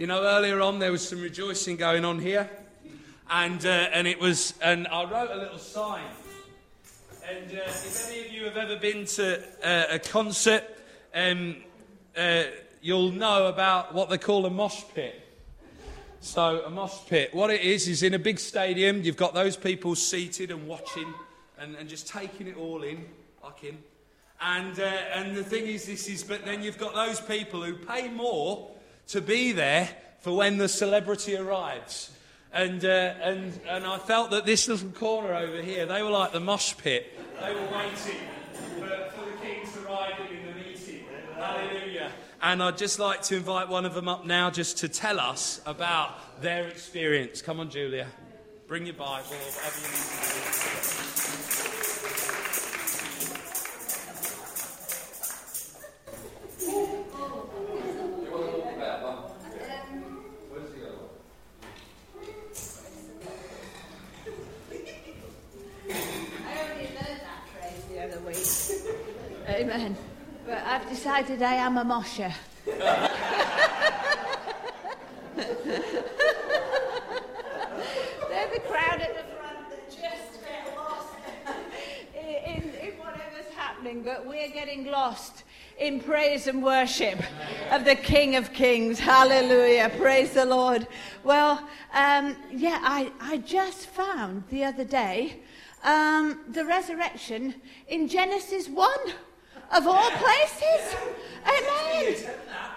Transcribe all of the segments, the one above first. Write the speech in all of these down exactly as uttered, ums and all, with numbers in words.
You know, earlier on there was some rejoicing going on here, and uh, and it was, and I wrote a little sign. And uh, if any of you have ever been to uh, a concert, um, uh, you'll know about what they call a mosh pit. So a mosh pit, what it is, is in a big stadium, you've got those people seated and watching and, and just taking it all in, like in. And, uh, and the thing is, this is, but then you've got those people who pay more to be there for when the celebrity arrives. And, uh, and, and I felt that this little corner over here, they were like the mosh pit. They were waiting for, for the king to arrive in the meeting. Hallelujah. And I'd just like to invite one of them up now just to tell us about their experience. Come on, Julia. Bring your Bible. Amen. But I've decided I am a mosher. They're the crowd at the front that just get lost in, in whatever's happening, but we're getting lost in praise and worship of the King of Kings. Hallelujah. Praise the Lord. Well, um, yeah, I, I just found the other day um, the resurrection in Genesis one. Of all places. Amen.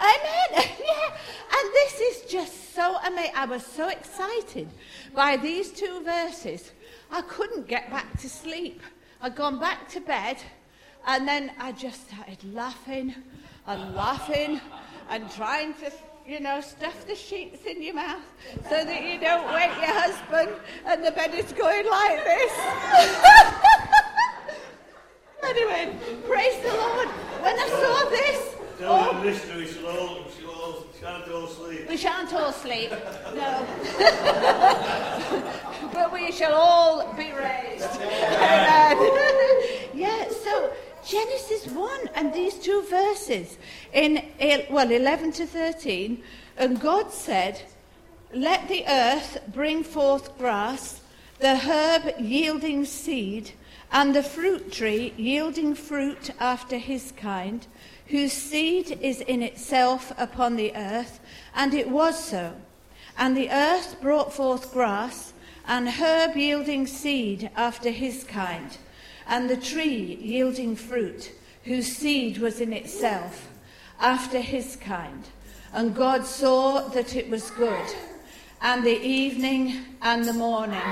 Amen. Yeah. And this is just so amazing. I was so excited by these two verses. I couldn't get back to sleep. I'd gone back to bed and then I just started laughing and laughing and trying to, you know, stuff the sheets in your mouth so that you don't wake your husband and the bed is going like this. Anyway, praise the Lord. When I saw this... Don't oh, listen, we shall all, we shall all, we shan't all sleep. We shan't all sleep, no. But we shall all be raised. Yeah, so Genesis one and these two verses, in well, eleven to thirteen, and God said, "Let the earth bring forth grass, the herb yielding seed, and the fruit tree yielding fruit after his kind, whose seed is in itself upon the earth." And it was so. And the earth brought forth grass, and herb yielding seed after his kind, and the tree yielding fruit, whose seed was in itself after his kind. And God saw that it was good. And the evening and the morning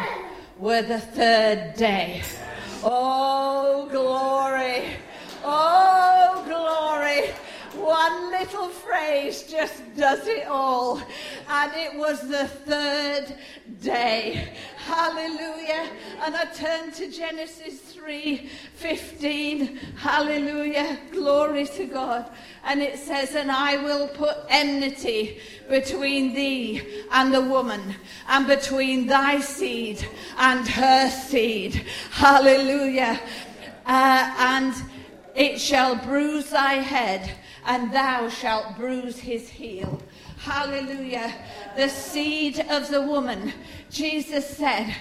were the third day. Oh, glory. Oh, glory. One little phrase just does it all. And it was the third day. Hallelujah. And I turn to Genesis three fifteen. Hallelujah. Glory to God. And it says, "And I will put enmity between thee and the woman, and between thy seed and her seed." Hallelujah. Uh, and it shall bruise thy head, and thou shalt bruise his heel. Hallelujah. The seed of the woman, Jesus said,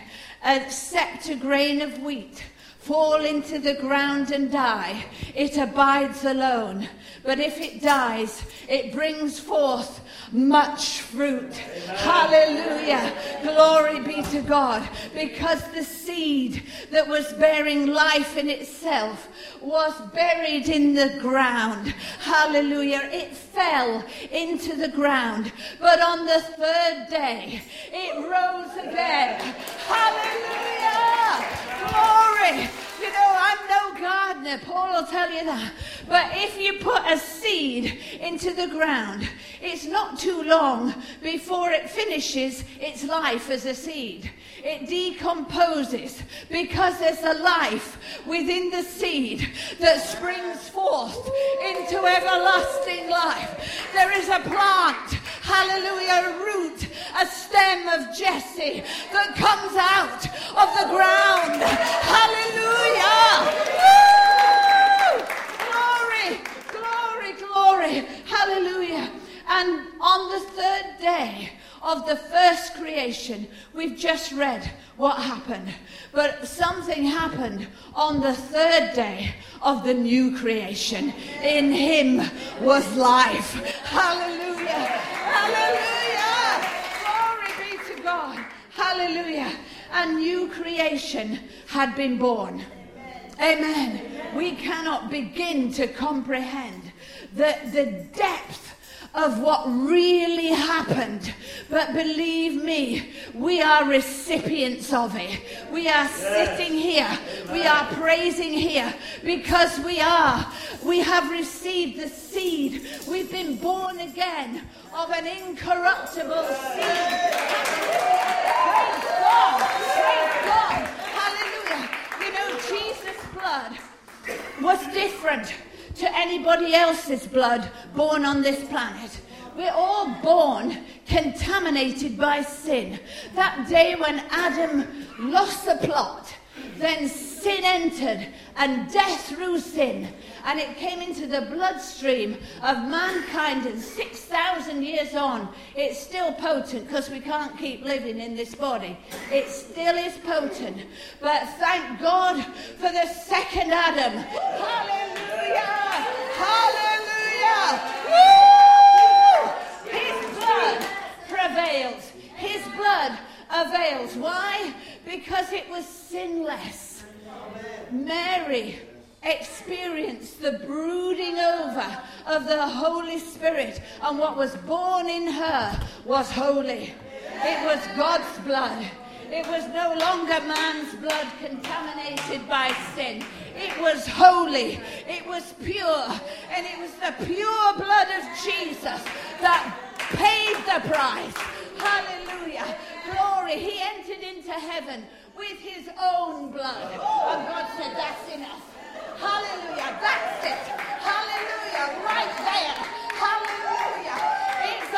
"Except a grain of wheat fall into the ground and die, it abides alone. But if it dies, it brings forth much fruit." Amen. Hallelujah. Glory be to God. Because the seed that was bearing life in itself was buried in the ground. Hallelujah. It fell into the ground. But on the third day, it rose again. Hallelujah. Glory. You know, I'm no gardener. Paul will tell you that. But if you put a seed into the ground, it's not too long before it finishes its life as a seed. It decomposes because there's a life within the seed that springs forth into everlasting life. There is a plant, hallelujah, a root, a stem of Jesse that comes out of the ground. Hallelujah! Woo! Glory, glory, glory. Hallelujah. And on the third day of the first creation, we've just read what happened. But something happened on the third day of the new creation. In him was life. Hallelujah. Hallelujah. Glory be to God. Hallelujah. A new creation had been born. Amen. Amen. We cannot begin to comprehend the, the depth of what really happened. But believe me, we are recipients of it. We are yes. sitting here. Amen. We are praising here because we are. We have received the seed. We've been born again of an incorruptible seed. Yes. Praise God. Praise God. Hallelujah. You know, Jesus' blood was different to anybody else's blood born on this planet. We're all born contaminated by sin. That day when Adam lost the plot, then sin entered and death through sin, and it came into the bloodstream of mankind, and six thousand years on it's still potent, because we can't keep living in this body. It still is potent. But thank God for the second Adam. Hallelujah! Hallelujah! Woo! His blood prevails. His blood avails. Why? Because it was sinless. Mary experienced the brooding over of the Holy Spirit, and what was born in her was holy. It was God's blood. It was no longer man's blood contaminated by sin. It was holy. It was pure. And it was the pure blood of Jesus that paid the price. Hallelujah. Glory. He entered into heaven with his own blood. And God said, that's enough. Hallelujah. That's it. Hallelujah. Right there. Hallelujah. It's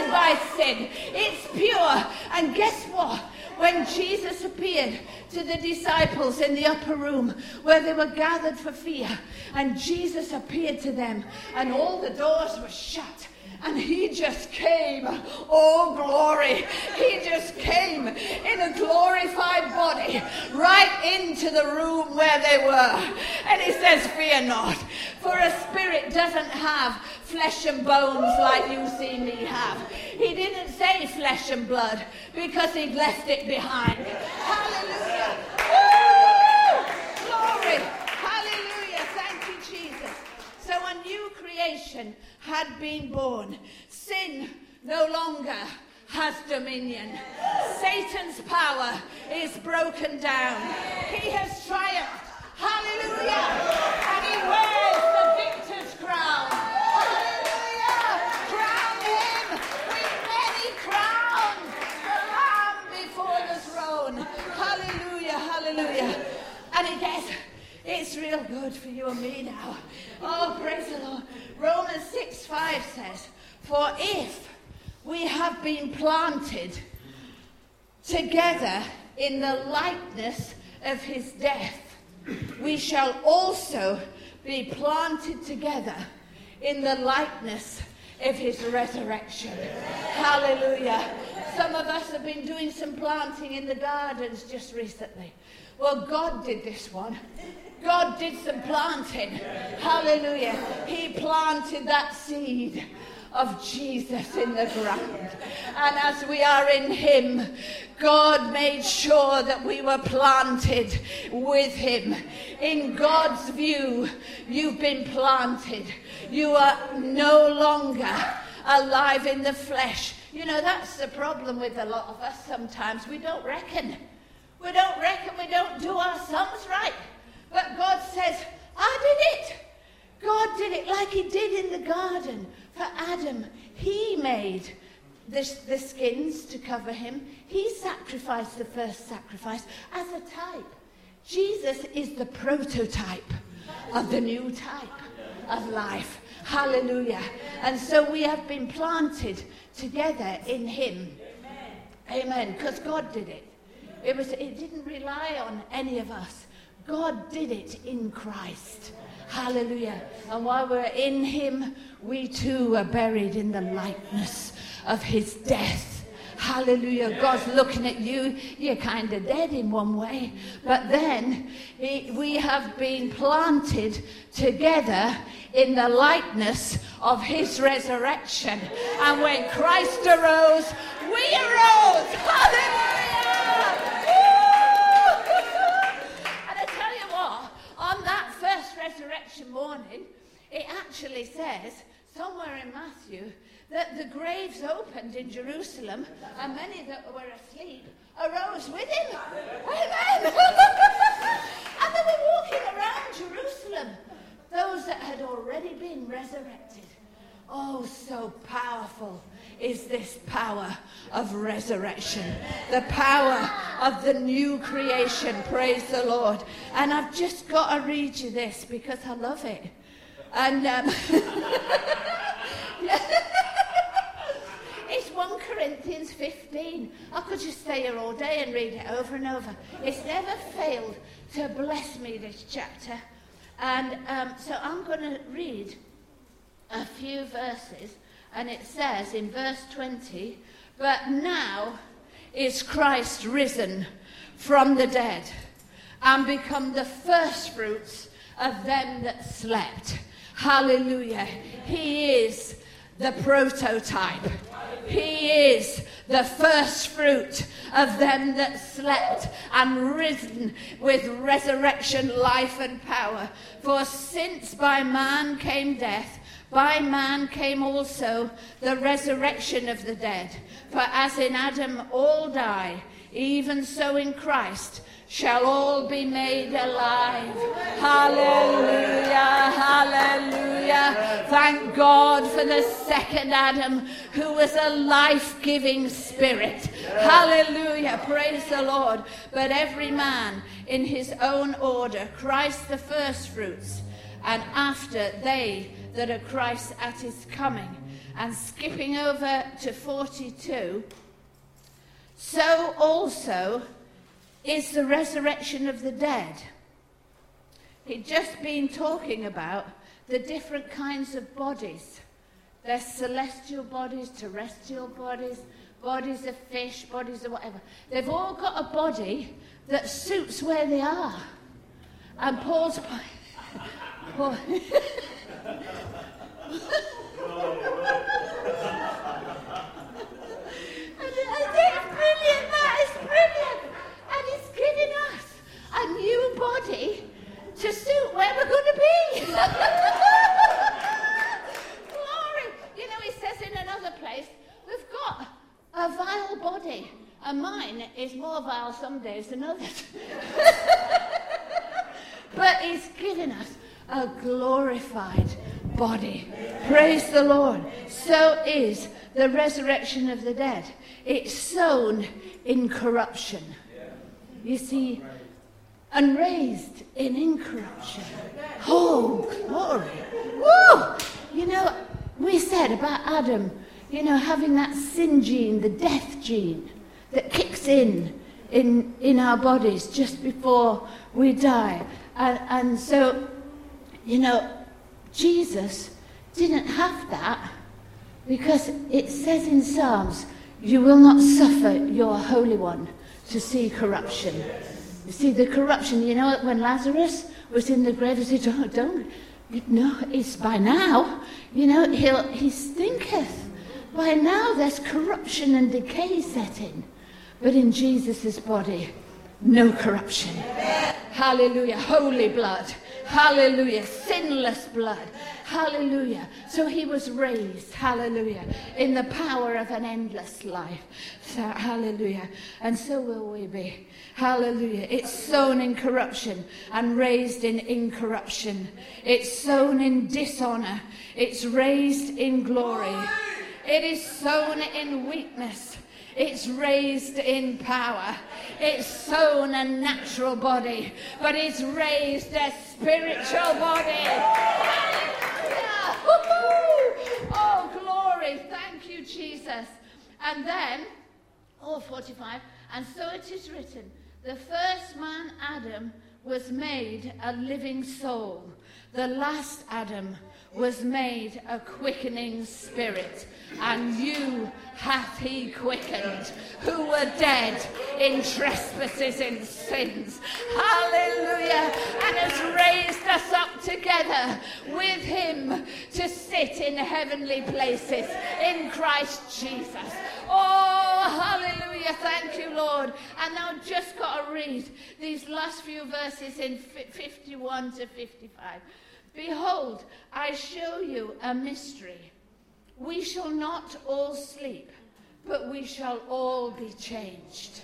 uncontaminated by sin. It's pure. And guess what? When Jesus appeared to the disciples in the upper room where they were gathered for fear, and Jesus appeared to them, and all the doors were shut, and he just came. Oh, glory. He just came in a glorified body right into the room where they were. And he says, fear not, for a spirit doesn't have flesh and bones like you see me have. He didn't say flesh and blood because he'd left it behind. Hallelujah. Woo! Glory. Hallelujah. Thank you, Jesus. So a new creation had been born. Sin no longer has dominion. Satan's power is broken down. He has triumphed. Hallelujah. And he wears the victor's crown. Hallelujah. Crown him with many crowns, the Lamb before the throne. Hallelujah. Hallelujah. And it gets, it's real good for you and me now. Oh, praise the Lord. Romans six five says, for if we have been planted together in the likeness of his death, we shall also be planted together in the likeness of his resurrection. Hallelujah. Some of us have been doing some planting in the gardens just recently. Well, God did this one. God did some planting. Hallelujah. He planted that seed of Jesus in the ground. And as we are in him, God made sure that we were planted with him. In God's view, you've been planted. You are no longer alive in the flesh. You know, that's the problem with a lot of us sometimes. We don't reckon. We don't reckon. We don't do our sums right. But God says, I did it. God did it like he did in the garden. For Adam, he made the, the skins to cover him. He sacrificed the first sacrifice as a type. Jesus is the prototype of the new type of life. Hallelujah. And so we have been planted together in him. Amen. Because God did it. It was, it didn't rely on any of us. God did it in Christ. Hallelujah. And while we're in him, we too are buried in the likeness of his death. Hallelujah. Yeah. God's looking at you. You're kind of dead in one way. But then he, we have been planted together in the likeness of his resurrection. And when Christ arose, we arose. Hallelujah. Woo! And I tell you what, on that first resurrection morning, it actually says somewhere in Matthew that the graves opened in Jerusalem, and many that were asleep arose with him. Amen! And they were walking around Jerusalem, those that had already been resurrected. Oh, so powerful is this power of resurrection, the power of the new creation, praise the Lord. And I've just got to read you this because I love it. And um, it's First Corinthians fifteen. I could just stay here all day and read it over and over. It's never failed to bless me, this chapter. And um, so I'm going to read a few verses. And it says in verse twenty, "But now is Christ risen from the dead and become the firstfruits of them that slept." Hallelujah. He is the prototype. He is the first fruit of them that slept, and risen with resurrection, life and power. For since by man came death, by man came also the resurrection of the dead. For as in Adam all die, even so in Christ shall all be made alive. Hallelujah, hallelujah. Thank God for the second Adam, who was a life-giving spirit. Hallelujah, praise the Lord. But every man in his own order, Christ the first fruits, and after they that are Christ at his coming. And skipping over to forty-two, so also is the resurrection of the dead. He'd just been talking about the different kinds of bodies. There's celestial bodies, terrestrial bodies, bodies of fish, bodies of whatever. They've all got a body that suits where they are. And Paul's... Paul, to suit where we're going to be. Glory. You know, he says in another place, we've got a vile body, and mine is more vile some days than others. But he's given us a glorified body. Praise the Lord. So is the resurrection of the dead. It's sown in corruption. You see, and raised in incorruption. Oh, glory. Woo! You know, we said about Adam, you know, having that sin gene, the death gene, that kicks in in, in our bodies just before we die. And, and so, you know, Jesus didn't have that, because it says in Psalms, you will not suffer your Holy One to see corruption. You see, the corruption, you know, when Lazarus was in the grave, he said, oh, don't, you know, it's by now, you know, he'll, he stinketh. By now there's corruption and decay set in. But in Jesus' body, no corruption. Hallelujah, holy blood. Hallelujah, sinless blood. Hallelujah. So he was raised, hallelujah, in the power of an endless life. So, hallelujah. And so will we be. Hallelujah. It's sown in corruption and raised in incorruption. It's sown in dishonor. It's raised in glory. It is sown in weakness. It's raised in power. It's sown a natural body, but it's raised a spiritual body. Oh, glory. Thank you, Jesus. And then, oh, forty-five, and so it is written, the first man, Adam, was made a living soul. The last Adam was made a quickening spirit, and you hath he quickened, who were dead in trespasses and sins. Hallelujah! And has raised us up together with him to sit in heavenly places in Christ Jesus. Oh, hallelujah! Thank you, Lord. And now just got to read these last few verses in fifty-one to fifty-five. Behold, I show you a mystery. We shall not all sleep, but we shall all be changed.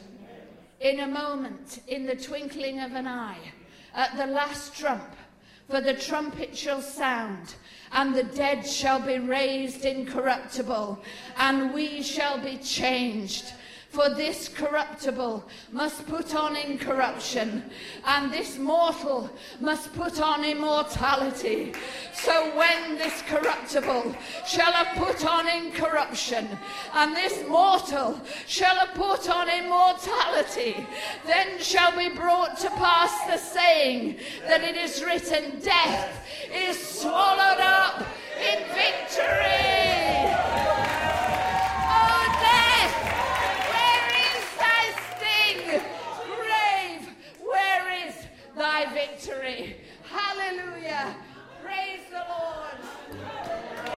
In a moment, in the twinkling of an eye, at the last trump, for the trumpet shall sound, and the dead shall be raised incorruptible, and we shall be changed. For this corruptible must put on incorruption, and this mortal must put on immortality. So when this corruptible shall have put on incorruption, and this mortal shall have put on immortality, then shall be brought to pass the saying that it is written, death is swallowed up in victory. Victory.